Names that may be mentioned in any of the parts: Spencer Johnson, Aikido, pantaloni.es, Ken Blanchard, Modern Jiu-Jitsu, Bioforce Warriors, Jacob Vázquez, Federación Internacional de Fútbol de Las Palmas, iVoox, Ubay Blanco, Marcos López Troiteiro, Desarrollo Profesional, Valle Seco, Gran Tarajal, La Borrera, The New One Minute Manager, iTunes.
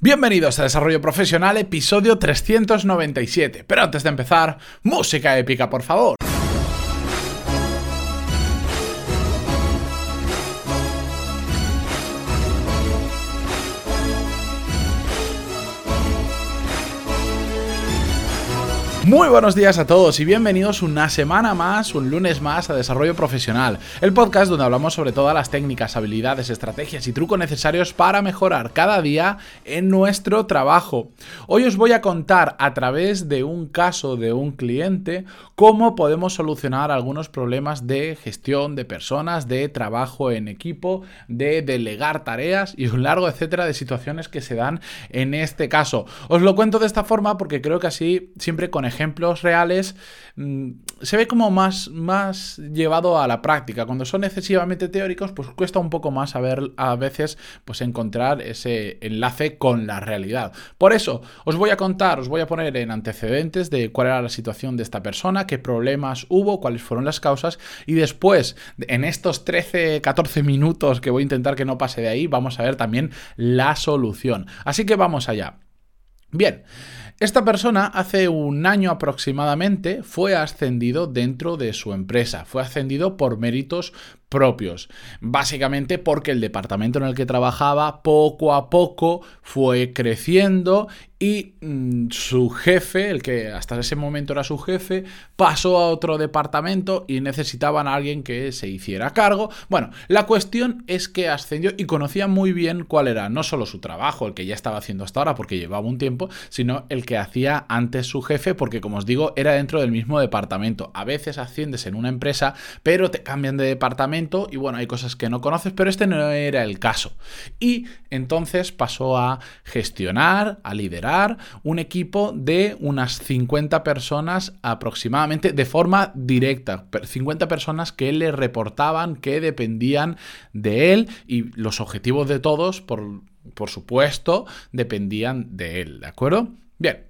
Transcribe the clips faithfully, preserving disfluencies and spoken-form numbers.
Bienvenidos a Desarrollo Profesional, episodio trescientos noventa y siete. Pero antes de empezar, música épica, por favor. Muy buenos días a todos y bienvenidos una semana más, un lunes más a Desarrollo Profesional, el podcast donde hablamos sobre todas las técnicas, habilidades, estrategias y trucos necesarios para mejorar cada día en nuestro trabajo. Hoy os voy a contar a través de un caso de un cliente cómo podemos solucionar algunos problemas de gestión de personas, de trabajo en equipo, de delegar tareas y un largo etcétera de situaciones que se dan en este caso. Os lo cuento de esta forma porque creo que así, siempre con ejemplos, ejemplos reales, se ve como más, más llevado a la práctica. Cuando son excesivamente teóricos, pues cuesta un poco más saber a veces pues encontrar ese enlace con la realidad. Por eso, os voy a contar, os voy a poner en antecedentes de cuál era la situación de esta persona, qué problemas hubo, cuáles fueron las causas, y después, en estos trece, catorce minutos que voy a intentar que no pase de ahí, vamos a ver también la solución. Así que vamos allá. Bien, esta persona hace un año aproximadamente fue ascendido dentro de su empresa, fue ascendido por méritos propios, básicamente porque el departamento en el que trabajaba poco a poco fue creciendo y mm, su jefe, el que hasta ese momento era su jefe, pasó a otro departamento y necesitaban a alguien que se hiciera cargo. Bueno, la cuestión es que ascendió y conocía muy bien cuál era no solo su trabajo, el que ya estaba haciendo hasta ahora porque llevaba un tiempo, sino el que hacía antes su jefe, porque como os digo, era dentro del mismo departamento. A veces asciendes en una empresa, pero te cambian de departamento y bueno, hay cosas que no conoces, pero este no era el caso. Y entonces pasó a gestionar, a liderar un equipo de unas cincuenta personas aproximadamente de forma directa. cincuenta personas que le reportaban, que dependían de él, y los objetivos de todos, por, por supuesto, dependían de él, ¿de acuerdo? Bien.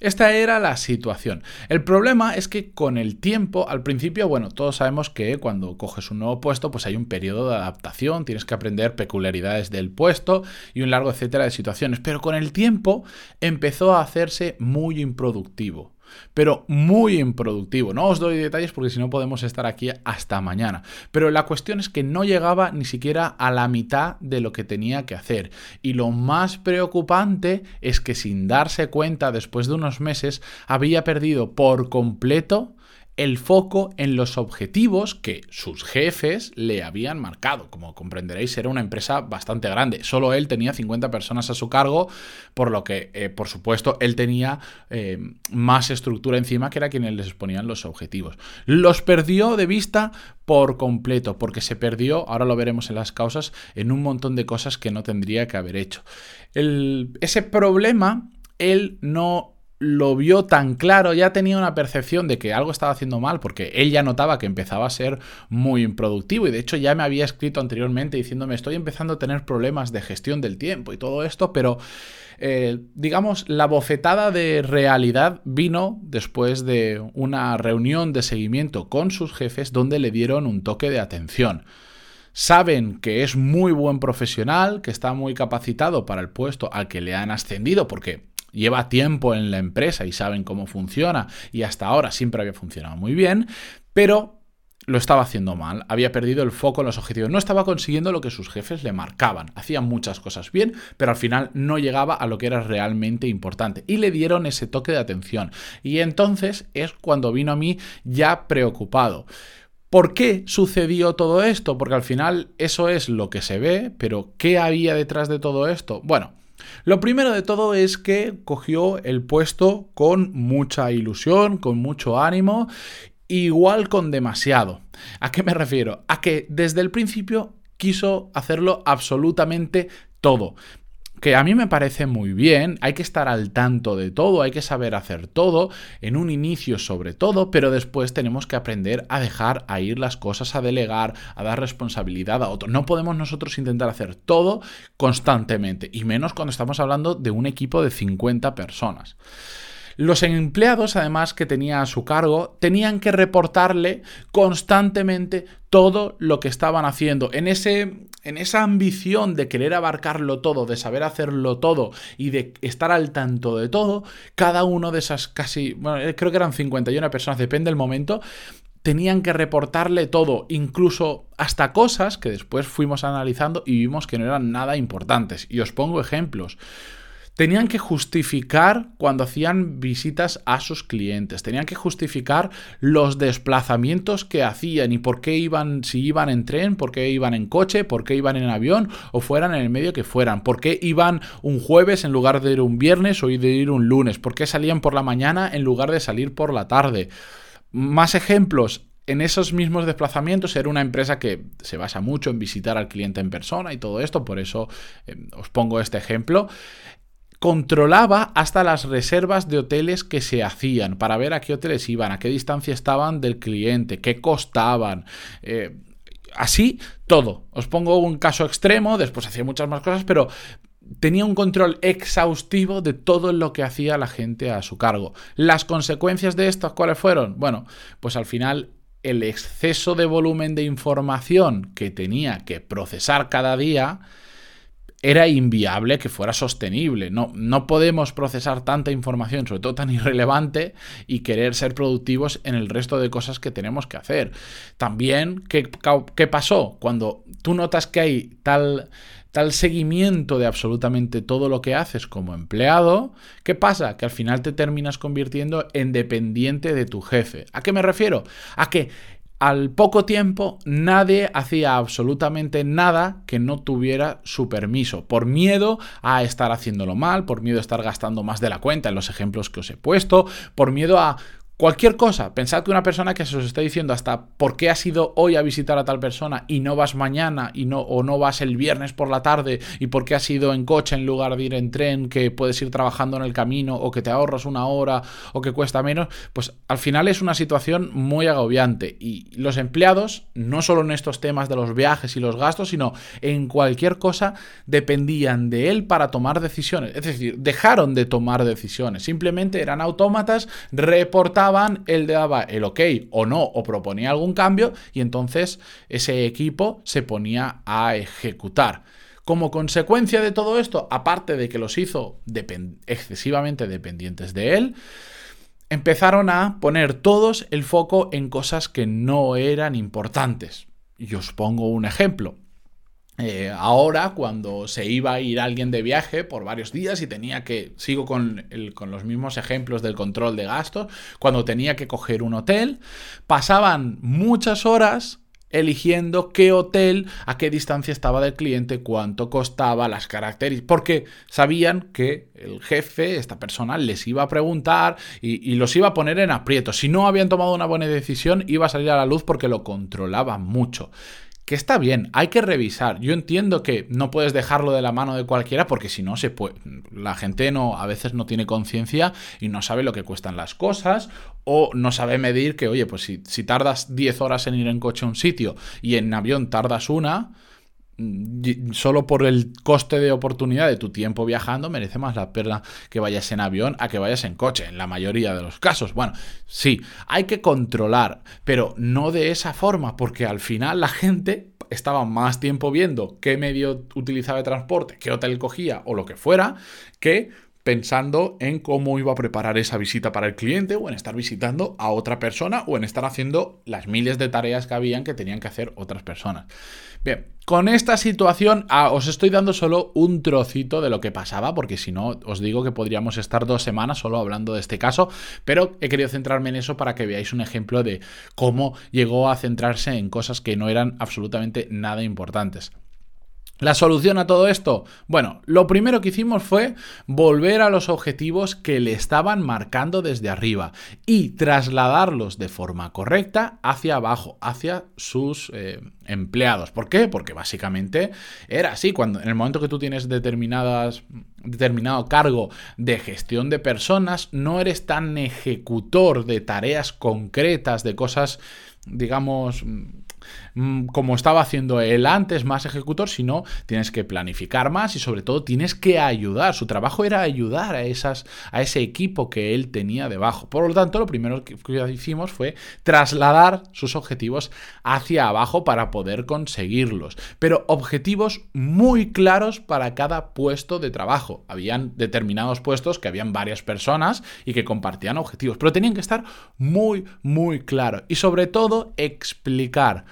Esta era la situación. El problema es que con el tiempo, al principio, bueno, todos sabemos que cuando coges un nuevo puesto, pues hay un periodo de adaptación, tienes que aprender peculiaridades del puesto y un largo etcétera de situaciones. Pero con el tiempo empezó a hacerse muy improductivo. Pero muy improductivo. No os doy detalles porque si no podemos estar aquí hasta mañana. Pero la cuestión es que no llegaba ni siquiera a la mitad de lo que tenía que hacer. Y lo más preocupante es que sin darse cuenta, después de unos meses, había perdido por completo el foco en los objetivos que sus jefes le habían marcado. Como comprenderéis, era una empresa bastante grande. Solo él tenía cincuenta personas a su cargo, por lo que, eh, por supuesto, él tenía eh, más estructura encima, que era quienes les ponían los objetivos. Los perdió de vista por completo, porque se perdió, ahora lo veremos en las causas, en un montón de cosas que no tendría que haber hecho. El, ese problema, él no lo vio tan claro, ya tenía una percepción de que algo estaba haciendo mal, porque él ya notaba que empezaba a ser muy improductivo y de hecho ya me había escrito anteriormente diciéndome estoy empezando a tener problemas de gestión del tiempo y todo esto, pero eh, digamos la bofetada de realidad vino después de una reunión de seguimiento con sus jefes donde le dieron un toque de atención. Saben que es muy buen profesional, que está muy capacitado para el puesto al que le han ascendido, porque lleva tiempo en la empresa y saben cómo funciona y hasta ahora siempre había funcionado muy bien, pero lo estaba haciendo mal, había perdido el foco en los objetivos, no estaba consiguiendo lo que sus jefes le marcaban, hacía muchas cosas bien, pero al final no llegaba a lo que era realmente importante y le dieron ese toque de atención. Y entonces es cuando vino a mí ya preocupado. ¿Por qué sucedió todo esto? Porque al final eso es lo que se ve, pero ¿qué había detrás de todo esto? Bueno, lo primero de todo es que cogió el puesto con mucha ilusión, con mucho ánimo, igual con demasiado. ¿A qué me refiero? A que desde el principio quiso hacerlo absolutamente todo. Que a mí me parece muy bien, hay que estar al tanto de todo, hay que saber hacer todo, en un inicio sobre todo, pero después tenemos que aprender a dejar a ir las cosas, a delegar, a dar responsabilidad a otros. No podemos nosotros intentar hacer todo constantemente, y menos cuando estamos hablando de un equipo de cincuenta personas. Los empleados, además, que tenía a su cargo, tenían que reportarle constantemente todo lo que estaban haciendo. En ese, en esa ambición de querer abarcarlo todo, de saber hacerlo todo y de estar al tanto de todo, cada uno de esas casi, bueno, creo que eran cincuenta y una personas, depende del momento, tenían que reportarle todo, incluso hasta cosas que después fuimos analizando y vimos que no eran nada importantes. Y os pongo ejemplos. Tenían que justificar cuando hacían visitas a sus clientes, tenían que justificar los desplazamientos que hacían y por qué iban, si iban en tren, por qué iban en coche, por qué iban en avión o fueran en el medio que fueran, por qué iban un jueves en lugar de ir un viernes o de ir un lunes, por qué salían por la mañana en lugar de salir por la tarde. Más ejemplos. En esos mismos desplazamientos, era una empresa que se basa mucho en visitar al cliente en persona y todo esto, por eso eh, os pongo este ejemplo. Controlaba hasta las reservas de hoteles que se hacían para ver a qué hoteles iban, a qué distancia estaban del cliente, qué costaban. Eh, así todo. Os pongo un caso extremo, después hacía muchas más cosas, pero tenía un control exhaustivo de todo lo que hacía la gente a su cargo. ¿Las consecuencias de esto cuáles fueron? Bueno, pues al final el exceso de volumen de información que tenía que procesar cada día era inviable que fuera sostenible. No, no podemos procesar tanta información, sobre todo tan irrelevante, y querer ser productivos en el resto de cosas que tenemos que hacer. También, ¿qué, qué pasó? Cuando tú notas que hay tal... tal seguimiento de absolutamente todo lo que haces como empleado, ¿qué pasa? Que al final te terminas convirtiendo en dependiente de tu jefe. ¿A qué me refiero? A que al poco tiempo nadie hacía absolutamente nada que no tuviera su permiso, por miedo a estar haciéndolo mal, por miedo a estar gastando más de la cuenta en los ejemplos que os he puesto, por miedo a cualquier cosa. Pensad que una persona que se os está diciendo hasta por qué has ido hoy a visitar a tal persona y no vas mañana y no, o no vas el viernes por la tarde y por qué has ido en coche en lugar de ir en tren, que puedes ir trabajando en el camino o que te ahorras una hora o que cuesta menos, pues al final es una situación muy agobiante. Y los empleados, no solo en estos temas de los viajes y los gastos, sino en cualquier cosa, dependían de él para tomar decisiones. Es decir, dejaron de tomar decisiones, simplemente eran autómatas, reportaban, él le daba el ok o no, o proponía algún cambio, y entonces ese equipo se ponía a ejecutar. Como consecuencia de todo esto, aparte de que los hizo depend- excesivamente dependientes de él, empezaron a poner todos el foco en cosas que no eran importantes. Y os pongo un ejemplo. Eh, ahora, cuando se iba a ir alguien de viaje por varios días y tenía que, sigo con, el, con los mismos ejemplos del control de gastos, cuando tenía que coger un hotel, pasaban muchas horas eligiendo qué hotel, a qué distancia estaba del cliente, cuánto costaba, las características, porque sabían que el jefe, esta persona, les iba a preguntar y, y los iba a poner en aprieto. Si no habían tomado una buena decisión, iba a salir a la luz porque lo controlaban mucho. Que está bien, hay que revisar. Yo entiendo que no puedes dejarlo de la mano de cualquiera porque si no se puede. La gente no, a veces no tiene conciencia y no sabe lo que cuestan las cosas o no sabe medir que, oye, pues si, si tardas diez horas en ir en coche a un sitio y en avión tardas una, solo por el coste de oportunidad de tu tiempo viajando merece más la pena que vayas en avión a que vayas en coche, en la mayoría de los casos. Bueno, sí, hay que controlar, pero no de esa forma, porque al final la gente estaba más tiempo viendo qué medio utilizaba de transporte, qué hotel cogía o lo que fuera, que pensando en cómo iba a preparar esa visita para el cliente o en estar visitando a otra persona o en estar haciendo las miles de tareas que habían que tenían que hacer otras personas. Bien, con esta situación ah, os estoy dando solo un trocito de lo que pasaba porque si no os digo que podríamos estar dos semanas solo hablando de este caso, pero he querido centrarme en eso para que veáis un ejemplo de cómo llegó a centrarse en cosas que no eran absolutamente nada importantes. ¿La solución a todo esto? Bueno, lo primero que hicimos fue volver a los objetivos que le estaban marcando desde arriba y trasladarlos de forma correcta hacia abajo, hacia sus eh, empleados. ¿Por qué? Porque básicamente era así. Cuando, en el momento que tú tienes determinadas... determinado cargo de gestión de personas, no eres tan ejecutor de tareas concretas, de cosas digamos, como estaba haciendo él antes, más ejecutor, sino tienes que planificar más y sobre todo tienes que ayudar. Su trabajo era ayudar a, esas, a ese equipo que él tenía debajo. Por lo tanto, lo primero que hicimos fue trasladar sus objetivos hacia abajo para poder conseguirlos. Pero objetivos muy claros para cada puesto de trabajo. Habían determinados puestos que habían varias personas y que compartían objetivos, pero tenían que estar muy, muy claros. Y sobre todo, explicar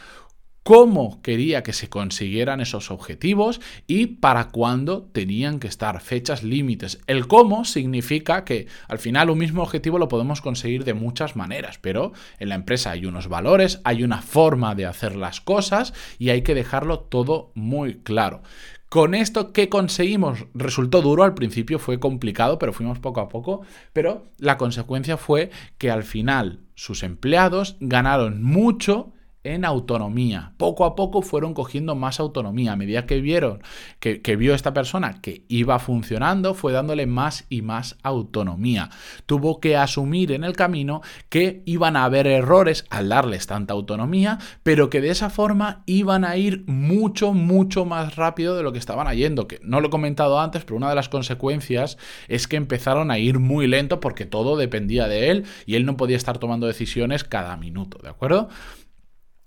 cómo quería que se consiguieran esos objetivos y para cuándo tenían que estar, fechas límites. El cómo significa que al final un mismo objetivo lo podemos conseguir de muchas maneras, pero en la empresa hay unos valores, hay una forma de hacer las cosas y hay que dejarlo todo muy claro. Con esto, ¿qué conseguimos? Resultó duro al principio, fue complicado, pero fuimos poco a poco. Pero la consecuencia fue que al final sus empleados ganaron mucho en autonomía. Poco a poco fueron cogiendo más autonomía. A medida que vieron, que, que vio esta persona que iba funcionando, fue dándole más y más autonomía. Tuvo que asumir en el camino que iban a haber errores al darles tanta autonomía, pero que de esa forma iban a ir mucho, mucho más rápido de lo que estaban yendo. Que no lo he comentado antes, pero una de las consecuencias es que empezaron a ir muy lento porque todo dependía de él y él no podía estar tomando decisiones cada minuto, ¿de acuerdo?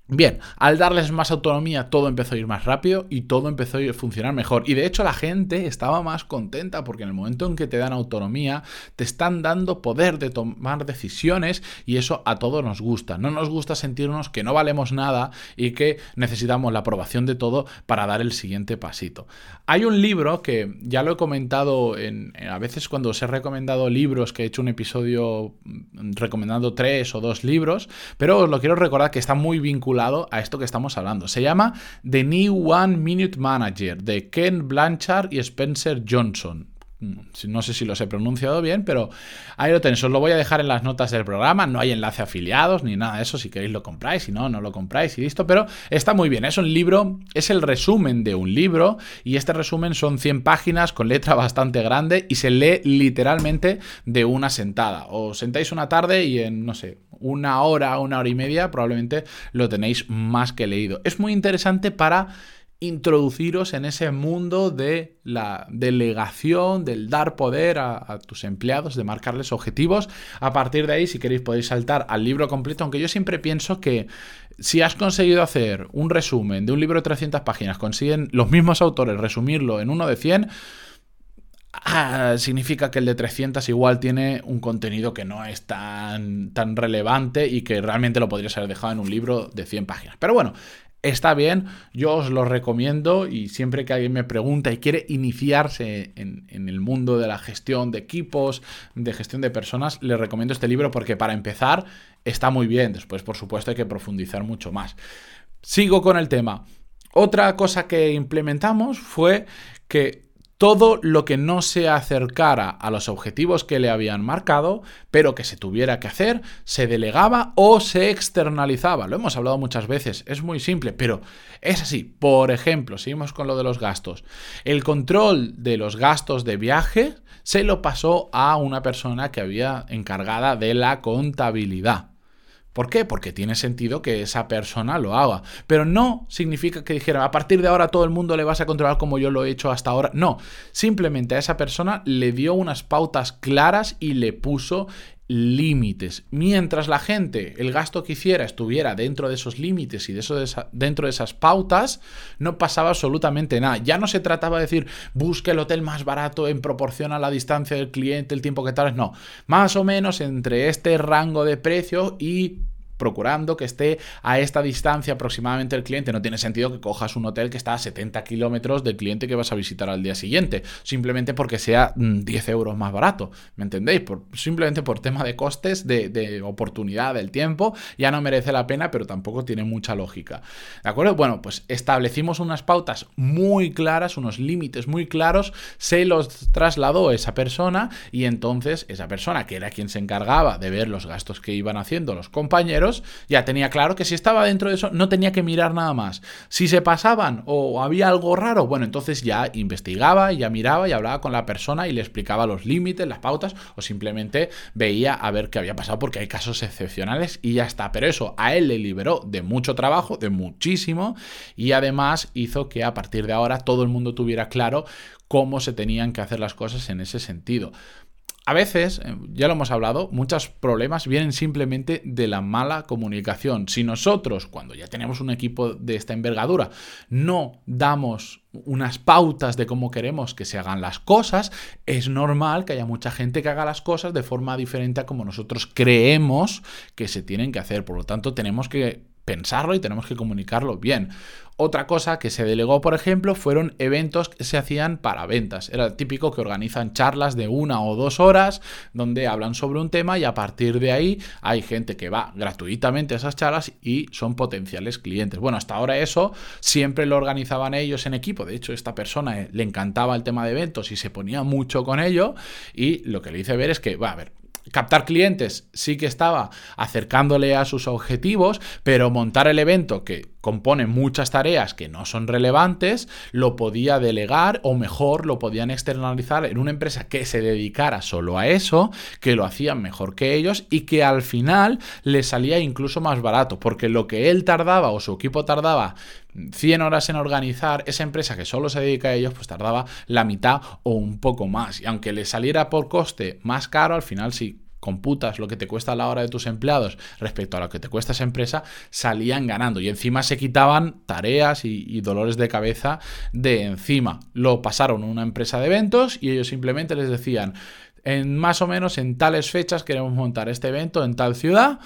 Bien, al darles más autonomía todo empezó a ir más rápido y todo empezó a funcionar mejor. Y de hecho la gente estaba más contenta porque en el momento en que te dan autonomía te están dando poder de tomar decisiones y eso a todos nos gusta. No nos gusta sentirnos que no valemos nada y que necesitamos la aprobación de todo para dar el siguiente pasito. Hay un libro que ya lo he comentado en, en, a veces cuando os he recomendado libros, que he hecho un episodio recomendando tres o dos libros, pero os lo quiero recordar que está muy vinculado a esto que estamos hablando. Se llama The New One Minute Manager, de Ken Blanchard y Spencer Johnson. No sé si los he pronunciado bien, pero ahí lo tenéis. Os lo voy a dejar en las notas del programa. No hay enlace a afiliados ni nada de eso. Si queréis lo compráis, si no, no lo compráis y listo. Pero está muy bien. Es un libro, es el resumen de un libro y este resumen son cien páginas con letra bastante grande y se lee literalmente de una sentada. Os sentáis una tarde y en, no sé, una hora, una hora y media probablemente lo tenéis más que leído. Es muy interesante para introduciros en ese mundo de la delegación, del dar poder a, a tus empleados, de marcarles objetivos. A partir de ahí, si queréis, podéis saltar al libro completo, aunque yo siempre pienso que si has conseguido hacer un resumen de un libro de trescientas páginas, consiguen los mismos autores resumirlo en uno de cien, ah, significa que el de trescientas igual tiene un contenido que no es tan, tan relevante y que realmente lo podrías haber dejado en un libro de cien páginas. Pero bueno, está bien, yo os lo recomiendo y siempre que alguien me pregunta y quiere iniciarse en, en el mundo de la gestión de equipos, de gestión de personas, les recomiendo este libro porque para empezar está muy bien. Después, por supuesto, hay que profundizar mucho más. Sigo con el tema. Otra cosa que implementamos fue que todo lo que no se acercara a los objetivos que le habían marcado, pero que se tuviera que hacer, se delegaba o se externalizaba. Lo hemos hablado muchas veces, es muy simple, pero es así. Por ejemplo, seguimos con lo de los gastos. El control de los gastos de viaje se lo pasó a una persona que había encargada de la contabilidad. ¿Por qué? Porque tiene sentido que esa persona lo haga. Pero no significa que dijera, a partir de ahora todo el mundo le vas a controlar como yo lo he hecho hasta ahora. No, simplemente a esa persona le dio unas pautas claras y le puso límites. Mientras la gente, el gasto que hiciera, estuviera dentro de esos límites y de eso, de esa, dentro de esas pautas, no pasaba absolutamente nada. Ya no se trataba de decir, busque el hotel más barato en proporción a la distancia del cliente, el tiempo que tardes. No, más o menos entre este rango de precio y procurando que esté a esta distancia aproximadamente el cliente. No tiene sentido que cojas un hotel que está a setenta kilómetros del cliente que vas a visitar al día siguiente, simplemente porque sea diez euros más barato, ¿me entendéis? Por, simplemente por tema de costes, de, de oportunidad, del tiempo, ya no merece la pena, pero tampoco tiene mucha lógica, ¿de acuerdo? Bueno, pues establecimos unas pautas muy claras, unos límites muy claros, se los trasladó esa persona y entonces esa persona, que era quien se encargaba de ver los gastos que iban haciendo los compañeros, primeros, ya tenía claro que si estaba dentro de eso no tenía que mirar nada más. Si se pasaban o había algo raro, bueno, entonces ya investigaba, ya miraba y hablaba con la persona y le explicaba los límites, las pautas, o simplemente veía a ver qué había pasado, porque hay casos excepcionales y ya está. Pero eso a él le liberó de mucho trabajo, de muchísimo, y además hizo que a partir de ahora todo el mundo tuviera claro cómo se tenían que hacer las cosas en ese sentido. A veces, ya lo hemos hablado, muchos problemas vienen simplemente de la mala comunicación. Si nosotros, cuando ya tenemos un equipo de esta envergadura, no damos unas pautas de cómo queremos que se hagan las cosas, es normal que haya mucha gente que haga las cosas de forma diferente a como nosotros creemos que se tienen que hacer. Por lo tanto, tenemos que pensarlo y tenemos que comunicarlo bien. Otra cosa que se delegó, por ejemplo, fueron eventos que se hacían para ventas. Era típico que organizan charlas de una o dos horas donde hablan sobre un tema y a partir de ahí hay gente que va gratuitamente a esas charlas y son potenciales clientes. Bueno, hasta ahora eso siempre lo organizaban ellos en equipo. De hecho, a esta persona le encantaba el tema de eventos y se ponía mucho con ello, y lo que le hice ver es que, va a ver, captar clientes sí que estaba acercándole a sus objetivos, pero montar el evento, que compone muchas tareas que no son relevantes, lo podía delegar, o mejor, lo podían externalizar en una empresa que se dedicara solo a eso, que lo hacían mejor que ellos y que al final le salía incluso más barato, porque lo que él tardaba o su equipo tardaba cien horas en organizar, esa empresa que solo se dedica a ellos pues tardaba la mitad o un poco más, y aunque le saliera por coste más caro, al final sí computas lo que te cuesta la hora de tus empleados respecto a lo que te cuesta esa empresa, salían ganando y encima se quitaban tareas y, y dolores de cabeza de encima. Lo pasaron a una empresa de eventos y ellos simplemente les decían, en más o menos en tales fechas queremos montar este evento en tal ciudad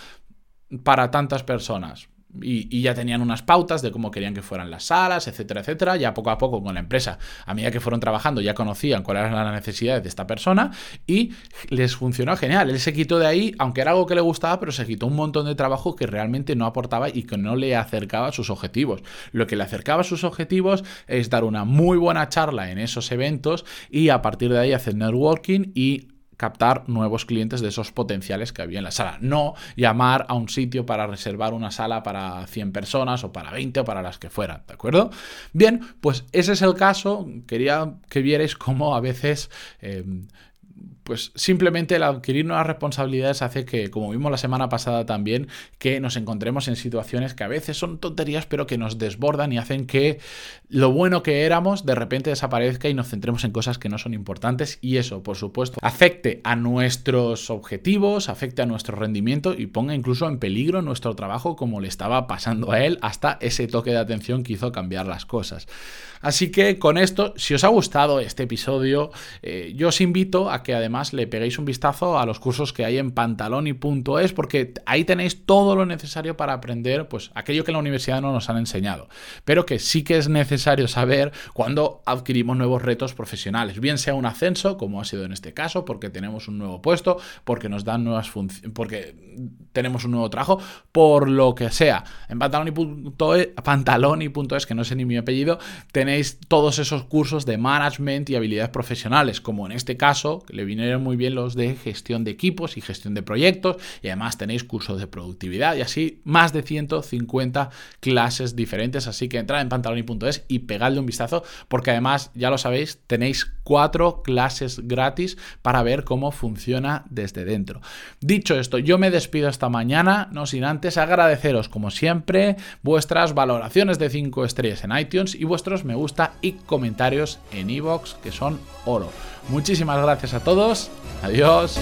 para tantas personas. Y, y ya tenían unas pautas de cómo querían que fueran las salas, etcétera, etcétera. Ya poco a poco con la empresa, a medida que fueron trabajando, ya conocían cuáles eran las necesidades de esta persona y les funcionó genial. Él se quitó de ahí, aunque era algo que le gustaba, pero se quitó un montón de trabajo que realmente no aportaba y que no le acercaba a sus objetivos. Lo que le acercaba a sus objetivos es dar una muy buena charla en esos eventos y a partir de ahí hacer networking y captar nuevos clientes de esos potenciales que había en la sala. No llamar a un sitio para reservar una sala para cien personas o para veinte o para las que fueran, ¿de acuerdo? Bien, pues ese es el caso. Quería que vierais cómo a veces eh, pues simplemente el adquirir nuevas responsabilidades hace que, como vimos la semana pasada también, que nos encontremos en situaciones que a veces son tonterías, pero que nos desbordan y hacen que lo bueno que éramos de repente desaparezca y nos centremos en cosas que no son importantes, y eso, por supuesto, afecte a nuestros objetivos, afecte a nuestro rendimiento y ponga incluso en peligro nuestro trabajo, como le estaba pasando a él, hasta ese toque de atención que hizo cambiar las cosas. Así que con esto, si os ha gustado este episodio, eh, yo os invito a que además le peguéis un vistazo a los cursos que hay en pantaloni punto es, porque ahí tenéis todo lo necesario para aprender pues aquello que en la universidad no nos han enseñado, pero que sí que es necesario saber cuando adquirimos nuevos retos profesionales, bien sea un ascenso, como ha sido en este caso, porque tenemos un nuevo puesto, porque nos dan nuevas funciones, porque tenemos un nuevo trabajo, por lo que sea. En pantaloni punto es, pantaloni punto es, que no sé ni mi apellido, tenéis todos esos cursos de management y habilidades profesionales, como en este caso, que le vine muy bien los de gestión de equipos y gestión de proyectos, y además tenéis cursos de productividad y así más de ciento cincuenta clases diferentes. Así que entrad en pantaloni punto es y pegadle un vistazo, porque además, ya lo sabéis, tenéis cuatro clases gratis para ver cómo funciona desde dentro. Dicho esto, yo me despido hasta mañana, no sin antes agradeceros como siempre vuestras valoraciones de cinco estrellas en iTunes y vuestros me gusta y comentarios en iVoox, que son oro. Muchísimas gracias a todos. Adiós.